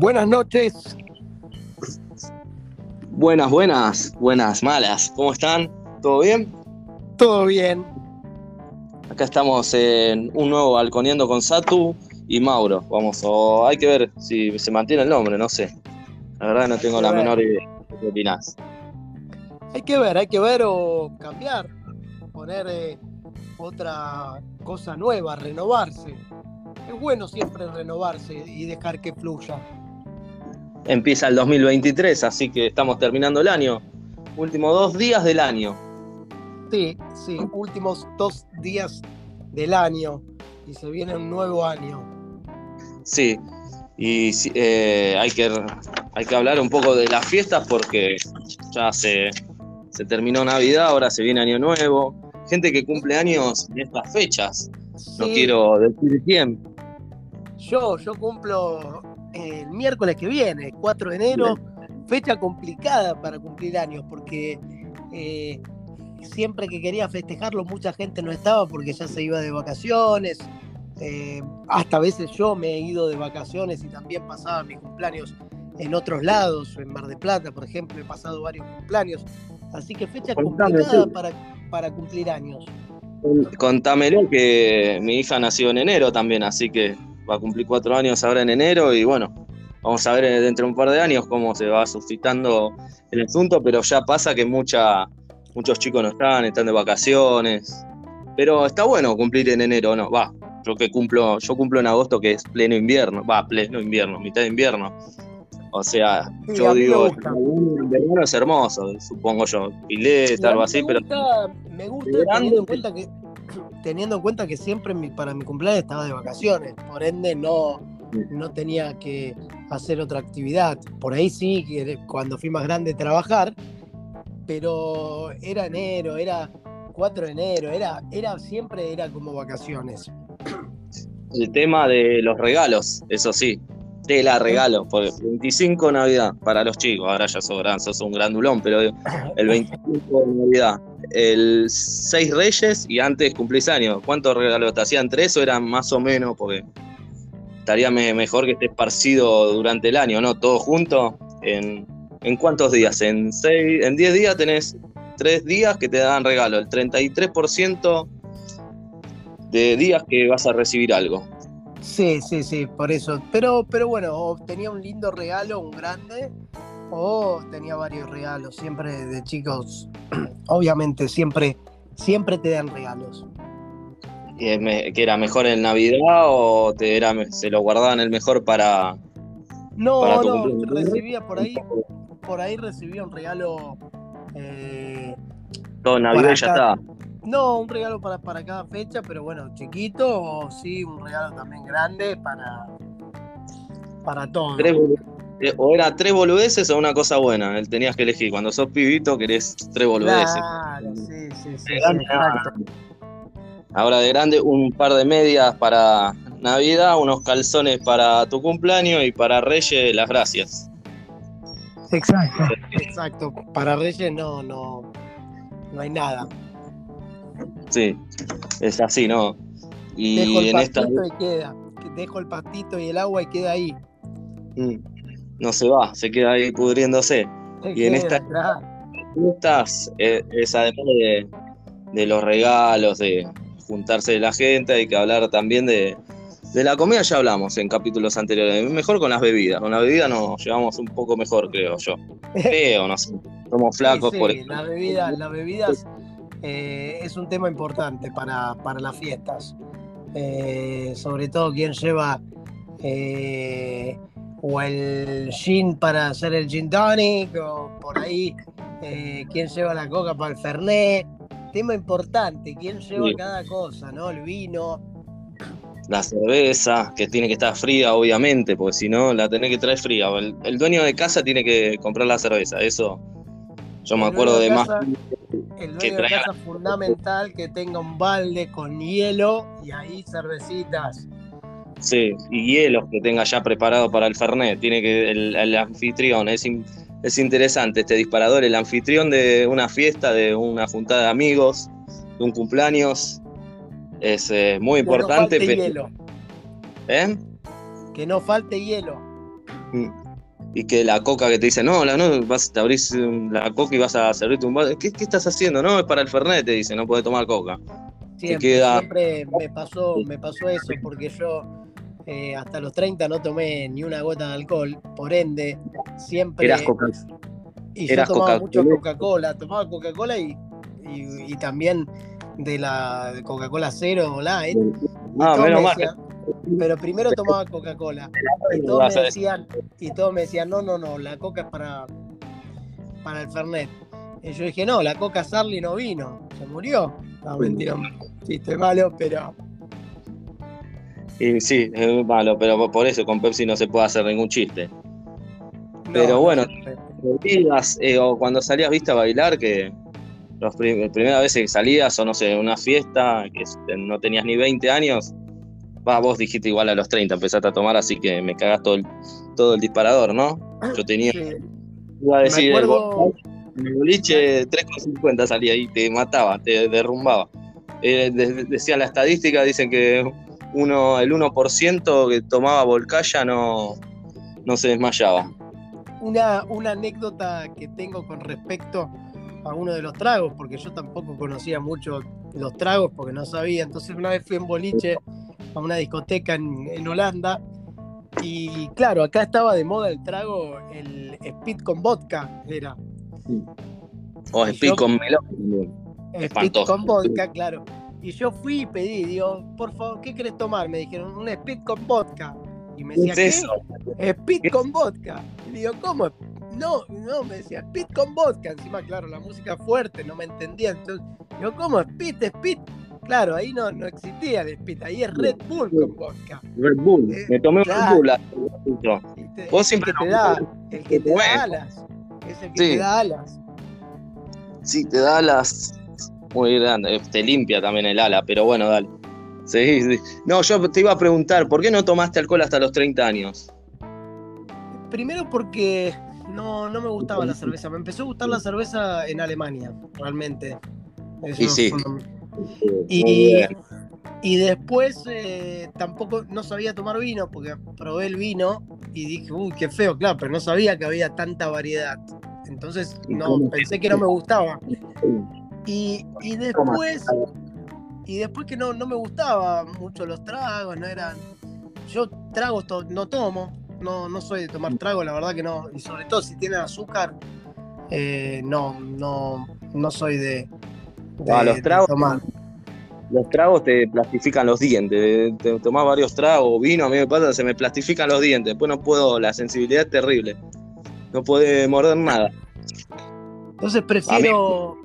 Buenas noches. Buenas, buenas, buenas, malas. ¿Cómo están? ¿Todo bien? Todo bien. Acá estamos en un nuevo Balconeando con Satu y Mauro. Vamos, o hay que ver si se mantiene el nombre, no sé. La verdad no tengo la menor idea. ¿Qué opinás? Hay que ver o cambiar. Poner otra cosa nueva, renovarse. Es bueno siempre renovarse y dejar que fluya. Empieza el 2023, así que estamos terminando el año. Últimos 2 días del año. Sí, últimos 2 días del año. Y se viene un nuevo año. Sí, y hay que hablar un poco de las fiestas porque ya se terminó Navidad, ahora se viene Año Nuevo. Gente que cumple años en estas fechas. Sí. No quiero decir quién. Yo cumplo el miércoles que viene, 4 de enero, fecha complicada para cumplir años, porque siempre que quería festejarlo mucha gente no estaba porque ya se iba de vacaciones, hasta a veces yo me he ido de vacaciones y también pasaba mis cumpleaños en otros lados, en Mar del Plata, por ejemplo, he pasado varios cumpleaños, así que fecha complicada para cumplir años. Contámelo que mi hija nació en enero también, así que va a cumplir 4 años ahora en enero y bueno, vamos a ver dentro de un par de años cómo se va suscitando el asunto, pero ya pasa que muchos chicos no están de vacaciones, pero está bueno cumplir en enero, ¿no? Va, yo cumplo en agosto que es pleno invierno, mitad de invierno, o sea, sí, yo digo, el verano es hermoso, supongo yo, pileta, algo así, pero... Me gusta teniendo en cuenta que siempre para mi cumpleaños estaba de vacaciones, por ende no tenía que hacer otra actividad. Por ahí sí, cuando fui más grande trabajar, pero era enero, era 4 de enero, siempre era como vacaciones. El tema de los regalos, eso sí, tela regalo, porque 25 Navidad para los chicos, ahora ya sos un grandulón, pero el 25 de Navidad. El 6 Reyes y antes cumplís años. ¿Cuántos regalos te hacían? 3 o eran más o menos? Porque estaría mejor que esté esparcido durante el año, ¿no? Todo junto. ¿En cuántos días? En 10 días tenés 3 días que te dan regalo. El 33% de días que vas a recibir algo. Sí, por eso. Pero bueno, o tenía un lindo regalo, un grande... tenía varios regalos, siempre de chicos, obviamente, siempre te dan regalos. ¿Que era mejor en Navidad o se lo guardaban el mejor para...? No, recibía por ahí recibía un regalo... todo Navidad ya está. No, un regalo para cada fecha, pero bueno, chiquito, o sí, un regalo también grande para todos. O era 3 boludeces o una cosa buena. Él tenías que elegir. Cuando sos pibito querés 3 boludeces. Claro, sí, exacto. Ahora de grande, un par de medias para Navidad, unos calzones para tu cumpleaños y para Reyes las gracias. Exacto. Para Reyes no hay nada. Sí, es así, ¿no? Y dejo el pastito y el agua y queda ahí. No se va, se queda ahí pudriéndose. Y en estas es además de los regalos, de juntarse de la gente, hay que hablar también de la comida, ya hablamos en capítulos anteriores. Mejor con las bebidas. Con la bebida nos llevamos un poco mejor, creo yo. No sé. Somos flacos por eso. Las bebidas es un tema importante para las fiestas. Sobre todo quien lleva... o el gin para hacer el gin tonic, o por ahí, quién lleva la coca para el fernet, tema importante, quién lleva cada cosa, ¿no? El vino. La cerveza, que tiene que estar fría, obviamente, porque si no, la tenés que traer fría. El dueño de casa tiene que comprar la cerveza, eso yo me acuerdo de más. El dueño de casa es fundamental que tenga un balde con hielo y ahí cervecitas. Sí, y hielos que tenga ya preparado para el fernet, tiene que el anfitrión, es interesante este disparador, el anfitrión de una fiesta, de una juntada de amigos, de un cumpleaños, es muy importante. Que no falte hielo. Y que la coca que te dice, no, vas, te abrís la coca y vas a servirte un vaso. ¿Qué estás haciendo? No, es para el Fernet, te dice, no podés tomar coca. Siempre me pasó eso, porque yo hasta los 30 no tomé ni una gota de alcohol, por ende, siempre... Yo tomaba mucho Coca-Cola y también de la Coca-Cola Cero o Light. Pero primero tomaba Coca-Cola y todos me decían no, la Coca es para el Fernet. Y yo dije, no, la Coca Sarli no vino, se murió. No, mentira, chiste malo, pero... Y sí, es malo, pero por eso con Pepsi no se puede hacer ningún chiste. No, pero bueno, o cuando salías, viste, a bailar, que las primeras veces que salías o no sé, una fiesta, que no tenías ni 20 años... vos dijiste igual a los 30, empezaste a tomar, así que me cagás todo el disparador, ¿no? Yo tenía... Iba a decir, el boliche 3,50 salía y te mataba, te derrumbaba. Decía la estadística, dicen que el 1% que tomaba Volcaya no se desmayaba. Una anécdota que tengo con respecto a uno de los tragos, porque yo tampoco conocía mucho los tragos, porque no sabía. Entonces una vez fui en boliche a una discoteca en Holanda, y claro, acá estaba de moda el trago, el Spit con vodka era. O Spit con melón. Spit con vodka, claro. Y yo fui y pedí, digo, por favor, ¿qué querés tomar? Me dijeron, un Spit con vodka. Y me decía, ¿qué? Spit con vodka. Y digo, ¿cómo? No, me decía, Spit con vodka. Encima, claro, la música fuerte, no me entendía. Entonces, digo, ¿cómo? Spit. Claro, ahí no existía el Spit, ahí es Red Bull con vodka. Red Bull, me tomé un Red Bull. Vos siempre el que te da alas. Sí, te da alas muy grande, te limpia también el ala, pero bueno, dale. Sí. No, yo te iba a preguntar, ¿por qué no tomaste alcohol hasta los 30 años? Primero porque no me gustaba la cerveza, me empezó a gustar la cerveza en Alemania, realmente. Eso, y sí. Y después tampoco no sabía tomar vino, porque probé el vino y dije, uy, qué feo, claro, pero no sabía que había tanta variedad. Entonces pensé que no me gustaba. Y después que no me gustaba mucho los tragos, no eran... Yo tragos no tomo, no soy de tomar tragos, la verdad que no. Y sobre todo si tienen azúcar, no soy de... Los tragos te plastifican los dientes. Te tomás varios tragos, vino, a mí me pasa, se me plastifican los dientes. Después no puedo, la sensibilidad es terrible. No puede morder nada. Entonces prefiero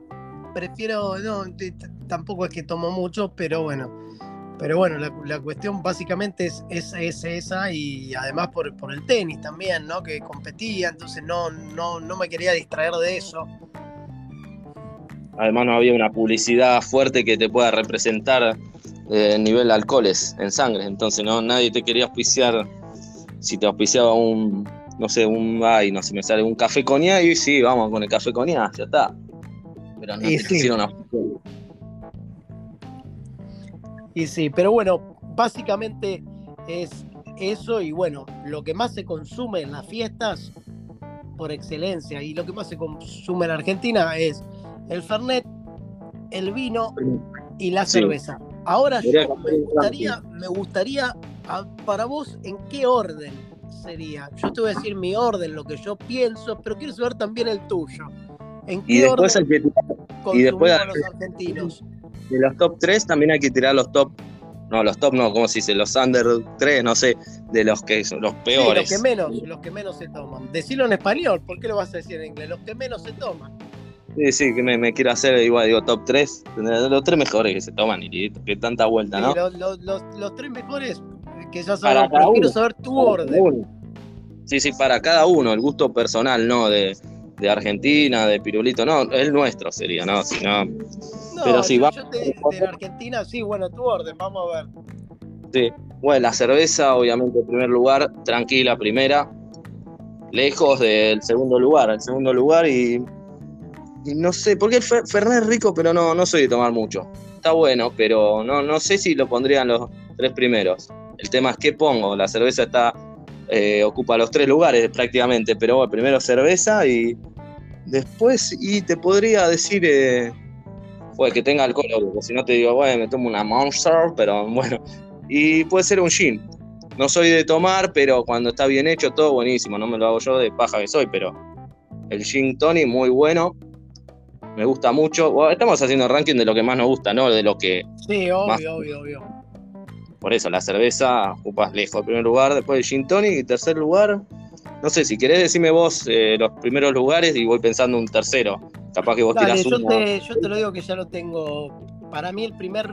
tampoco es que tomo mucho, pero bueno, la cuestión básicamente es esa, y además por el tenis también, ¿no? Que competía, entonces no me quería distraer de eso. Además no había una publicidad fuerte que te pueda representar el nivel de alcoholes en sangre, entonces nadie te quería auspiciar. Si te auspiciaba un café coñac, y sí, vamos con el café coñac, ya está. Pero hicieron auspiciar. Y sí, pero bueno, básicamente es eso, y bueno, lo que más se consume en las fiestas por excelencia, y lo que más se consume en Argentina es el Fernet, el vino y la cerveza. Ahora yo me gustaría, para vos, ¿en qué orden sería? Yo te voy a decir mi orden, lo que yo pienso, pero quiero saber también el tuyo. ¿En qué orden consumimos los argentinos? De los top 3 también hay que tirar los top... No, los top no, ¿cómo se dice? Los under 3, no sé, de los que son los peores. Sí, los que menos se toman. Decilo en español, ¿por qué lo vas a decir en inglés? Los que menos se toman. Sí, que me quiero hacer igual, digo, top 3. Los 3 mejores que se toman, y que tanta vuelta, ¿no? Sí, los 3 mejores que ya saben, pero quiero saber tu orden. Uno. Sí, para cada uno, el gusto personal, ¿no? De Argentina, de Pirulito, no, el nuestro sería, ¿no? Si no, pero si va. Yo de Argentina, sí, bueno, tu orden, vamos a ver. Sí, bueno, la cerveza, obviamente, en primer lugar, tranquila, primera, lejos del segundo lugar, Y no sé, porque el Fernet es rico, pero no soy de tomar mucho. Está bueno, pero no sé si lo pondrían los tres primeros. El tema es qué pongo. La cerveza está ocupa los tres lugares prácticamente, pero bueno, primero cerveza y después, y te podría decir que tenga alcohol, porque si no te digo, bueno, me tomo una Monster, pero bueno, y puede ser un gin. No soy de tomar, pero cuando está bien hecho, todo buenísimo. No me lo hago yo de paja que soy, pero el gin tonic muy bueno. Me gusta mucho. Bueno, estamos haciendo ranking de lo que más nos gusta, ¿no? De lo que... Sí, obvio, más... obvio. Por eso, la cerveza ocupas lejos. En primer lugar, después el gin tonic. Y tercer lugar, no sé, si querés decime vos los primeros lugares y voy pensando un tercero. Capaz que vos tirás uno. Yo te lo digo que ya lo tengo. Para mí el primer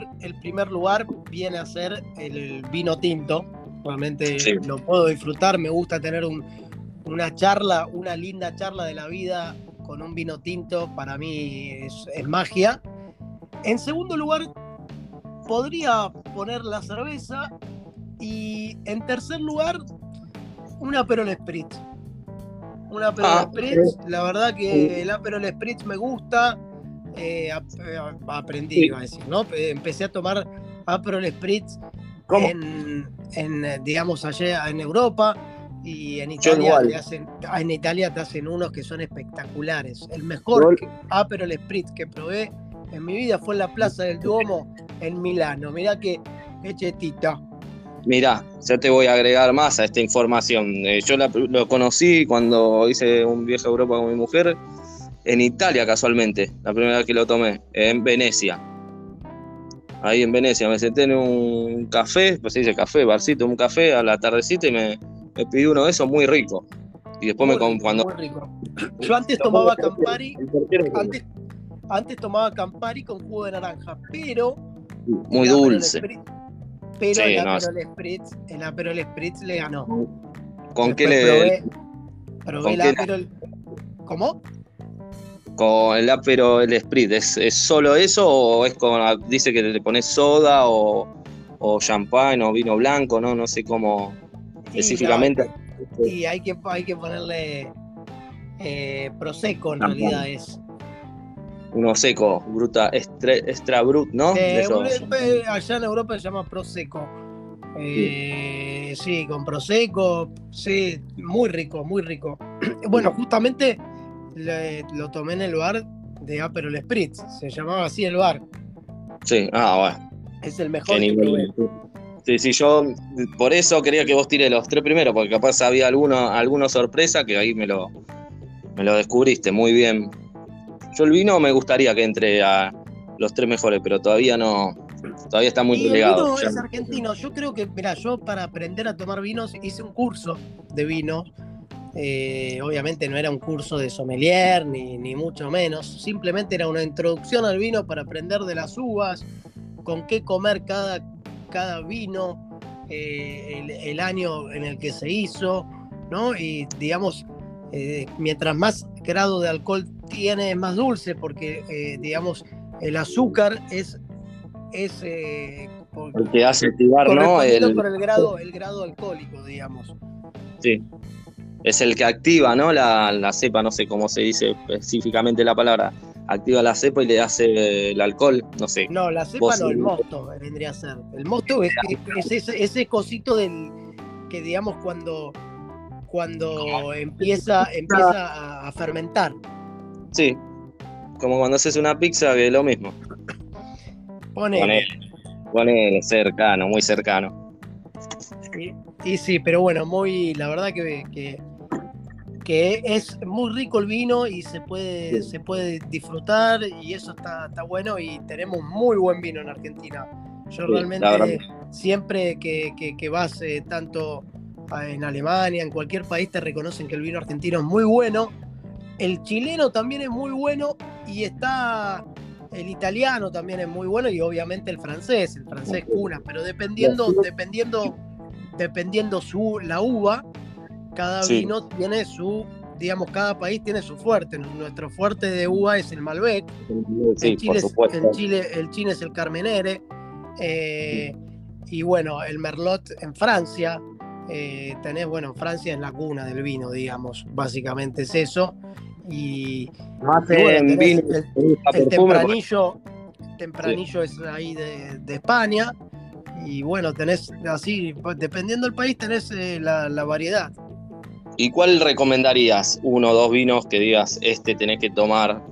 lugar viene a ser el vino tinto. Realmente sí. Lo puedo disfrutar, me gusta tener una linda charla de la vida con un vino tinto, para mí es magia. En segundo lugar, podría poner la cerveza y en tercer lugar, un Aperol Spritz. Un Aperol Spritz, la verdad que el Aperol Spritz me gusta, aprendí, iba a decir, ¿no? Empecé a tomar Aperol Spritz digamos allá en Europa y en Italia te hacen unos que son espectaculares. El mejor Aperol Spritz que probé en mi vida fue en la Plaza del Duomo en Milano. Mirá que chetita. Mirá, ya te voy a agregar más a esta información. Yo lo conocí cuando hice un viaje a Europa con mi mujer, en Italia casualmente, la primera vez que lo tomé, en Venecia. Ahí en Venecia, me senté en un café, pues se dice café, barcito, un café a la tardecita y me pedí uno de esos muy rico. Y después Yo antes tomaba Campari, con jugo de naranja, pero... Muy dulce. El Aperol Spritz le ganó. ¿Con qué le...? Probé el Aperol... ¿Cómo? Con el Aperol Spritz, ¿es solo eso o es con, dice que le pones soda o champán o vino blanco, no sé cómo específicamente? Y hay que ponerle Prosecco, en champán. Realidad es uno seco, extra brut, ¿no? Allá en Europa se llama Prosecco. Sí, con Prosecco, sí, muy rico, muy rico. Bueno, justamente lo tomé en el bar de Aperol Spritz, se llamaba así el bar. Sí, bueno. Es el mejor que probé. Sí, yo por eso quería que vos tires los tres primeros, porque capaz había alguna sorpresa que ahí me lo descubriste muy bien. Yo el vino me gustaría que entre a los tres mejores, pero todavía está muy relegado. El vino es argentino, yo creo que, mirá, yo para aprender a tomar vinos hice un curso de vino. Obviamente no era un curso de sommelier ni mucho menos, simplemente era una introducción al vino para aprender de las uvas, con qué comer cada vino, el año en el que se hizo, ¿no? Y digamos, mientras más grado de alcohol tiene es más dulce, porque digamos el azúcar es el que hace activar, ¿no? Por el grado alcohólico, digamos. Sí. Es el que activa, ¿no? La cepa, no sé cómo se dice específicamente la palabra. Activa la cepa y le hace el alcohol, no sé. No, la cepa no, el mosto vendría a ser. El mosto es ese cosito del que, digamos, cuando empieza a fermentar. Sí, como cuando haces una pizza, que es lo mismo. Ponele cercano, muy cercano. Y sí, pero bueno, la verdad que es muy rico el vino y se puede disfrutar, y eso está bueno, y tenemos muy buen vino en Argentina. Yo realmente siempre que vas tanto en Alemania, en cualquier país, te reconocen que el vino argentino es muy bueno, el chileno también es muy bueno, y está el italiano también es muy bueno, y obviamente el francés cuna, pero dependiendo la uva, cada vino tiene su, digamos, cada país tiene su fuerte. Nuestro fuerte de uva es el Malbec, en Chile es el Carmenere, y bueno, el Merlot en Francia, Francia es la cuna del vino, digamos, básicamente es eso, y el tempranillo es ahí de España, y bueno, tenés así, dependiendo del país, tenés la variedad. ¿Y cuál recomendarías? Uno o dos vinos que digas, este tenés que tomar,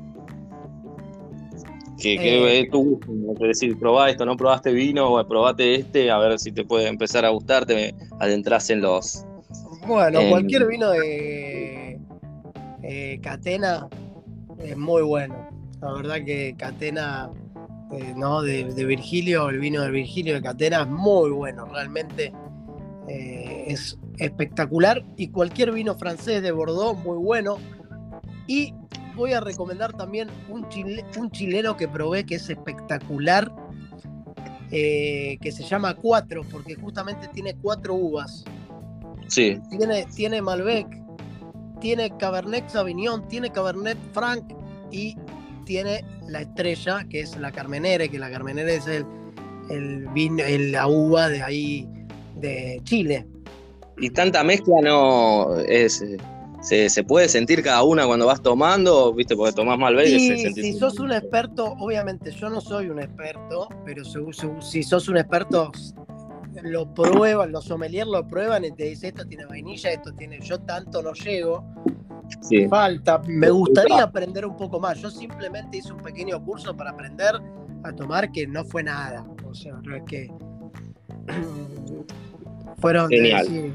que tu gusto, es decir, probá esto, no probaste vino, o probate este, a ver si te puede empezar a gustar, te adentrás en los... Bueno, cualquier vino de Catena es muy bueno. La verdad que Catena, ¿no? De Virgilio, el vino de Virgilio de Catena es muy bueno, realmente es espectacular. Y cualquier vino francés de Bordeaux, muy bueno. Y voy a recomendar también un chileno que probé que es espectacular, que se llama Cuatro, porque justamente tiene 4 uvas. Sí. Tiene Malbec, tiene Cabernet Sauvignon, tiene Cabernet Franc y tiene la estrella, que es la Carmenere, que la Carmenere es el vino, la uva de ahí, de Chile. Y tanta mezcla no es... ¿Se puede sentir cada una cuando vas tomando? ¿Viste? Porque tomás Malbec. Si sos un experto, obviamente yo no soy un experto, pero si sos un experto, lo prueban, los sommeliers lo prueban y te dicen, esto tiene vainilla, esto tiene... Yo tanto no llego, sí. Falta. Me gustaría aprender un poco más. Yo simplemente hice un pequeño curso para aprender a tomar, que no fue nada. O sea, no es que... Fueron... Genial.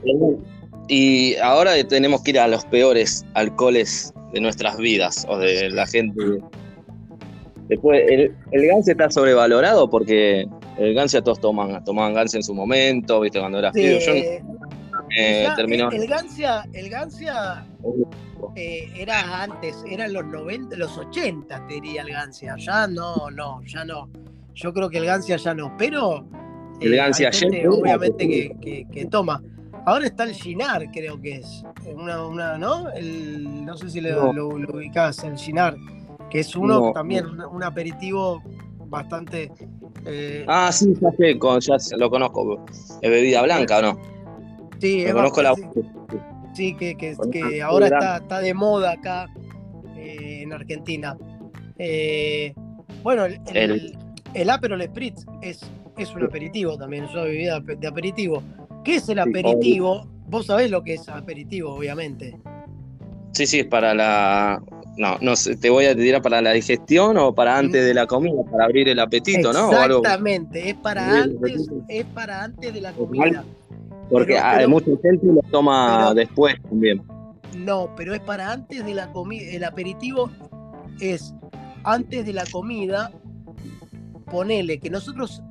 Y ahora tenemos que ir a los peores alcoholes de nuestras vidas o de la gente. Después, el Gancia está sobrevalorado porque el Gancia todos tomaban Gancia en su momento, ¿viste? Cuando eras tío. El Gancia era antes, eran los 90, los 80, te diría el Gancia. Ya no. Yo creo que el Gancia ya no, pero el Gancia gente, obviamente que toma. Ahora está el Ginar, creo que es. Una ¿no? No sé si lo ubicás, el Ginar, que es un aperitivo bastante... Ah, sí, ya sé, lo conozco. Es bebida blanca, ¿o no? Sí, lo es conozco bastante, la... Sí, que ahora está de moda acá en Argentina. Bueno, el Aperol Spritz es un aperitivo también, es una bebida de aperitivo. ¿Qué es el aperitivo? Sí, vos sabés lo que es aperitivo, obviamente. Sí, es para la... No sé, te voy a tirar para la digestión o para antes de la comida, para abrir el apetito, ¿no? Exactamente, es para antes de la comida. Porque hay mucha gente lo toma después también. No, pero es para antes de la comida. El aperitivo es antes de la comida. Ponele que nosotros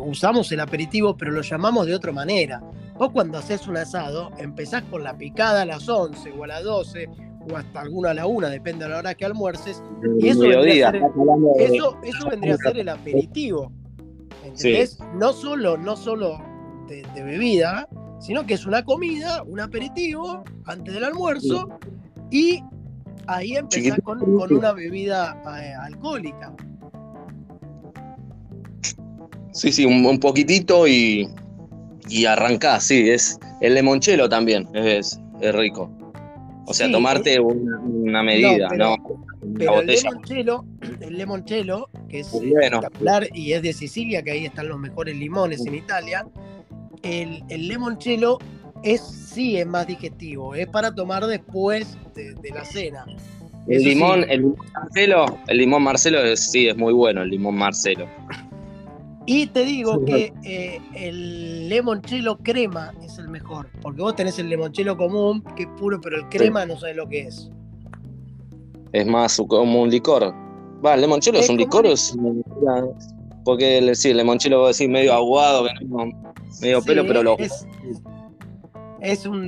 usamos el aperitivo, pero lo llamamos de otra manera. Vos cuando haces un asado, empezás con la picada a las 11 o a las 12 o hasta alguna a la 1, depende de la hora que almuerces. Y eso vendría a ser el aperitivo. ¿Entendés? Sí. No solo de bebida, sino que es una comida, un aperitivo antes del almuerzo, sí. Y ahí empezás con una bebida alcohólica. Sí, un poquitito y arrancás, sí, es el limoncello también, es rico. O sea, sí, tomarte una medida, ¿no? Pero el limoncello, que es espectacular y es de Sicilia, que ahí están los mejores limones en Italia, el limoncello es más digestivo, es para tomar después de la cena. El limón Marcelo sí, es muy bueno, el limón Marcelo. Y te digo que el limoncello crema es el mejor, porque vos tenés el limoncello común, que es puro, pero el crema no sabés lo que es. Es más como un licor. Va, ¿el limoncello es un licor o es una... Porque el limoncello vos decís medio aguado, medio pelo, pero loco. Es una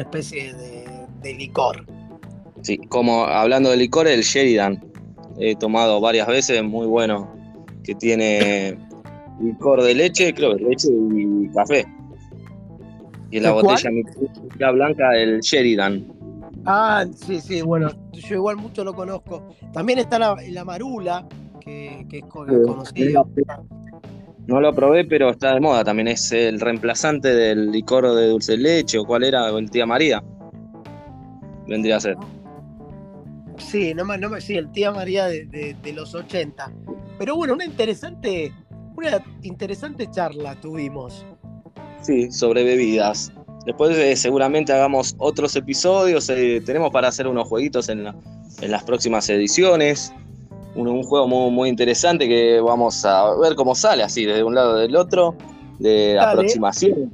especie de licor. Sí, como hablando de licor, el Sheridan. He tomado varias veces, muy bueno. Que tiene licor de leche, creo que leche y café. Y en la botella blanca el Sheridan. Ah, sí, bueno, yo igual mucho lo conozco. También está la Marula, que es conocida. No lo probé, pero está de moda también. Es el reemplazante del licor de dulce de leche, o cuál era, el Tía María. Vendría a ser. Sí, el Tía María de los 80. Pero bueno, una interesante una interesante charla tuvimos. Sí, sobre bebidas. Después seguramente hagamos otros episodios. Tenemos para hacer unos jueguitos en las próximas ediciones. Un juego muy, muy interesante que vamos a ver cómo sale, así, desde un lado del otro, de aproximación,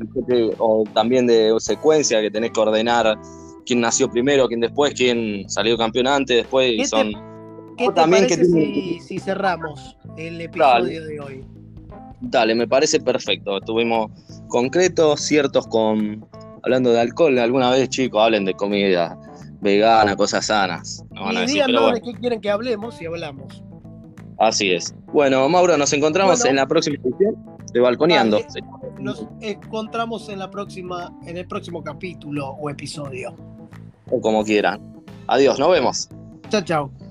o también de secuencia, que tenés que ordenar quién nació primero, quién después, quién salió campeón antes, después, y son... ¿Qué te también parece si cerramos el episodio de hoy? Dale, me parece perfecto. Estuvimos concretos, ciertos con... Hablando de alcohol, alguna vez, chicos, hablen de comida vegana, cosas sanas. No van a decir, pero bueno. ¿De qué quieren que hablemos y hablamos? Así es. Bueno, Mauro, nos encontramos en la próxima edición de Balconeando. Vale, nos encontramos en el próximo capítulo o episodio. O como quieran. Adiós, nos vemos. Chao, chao.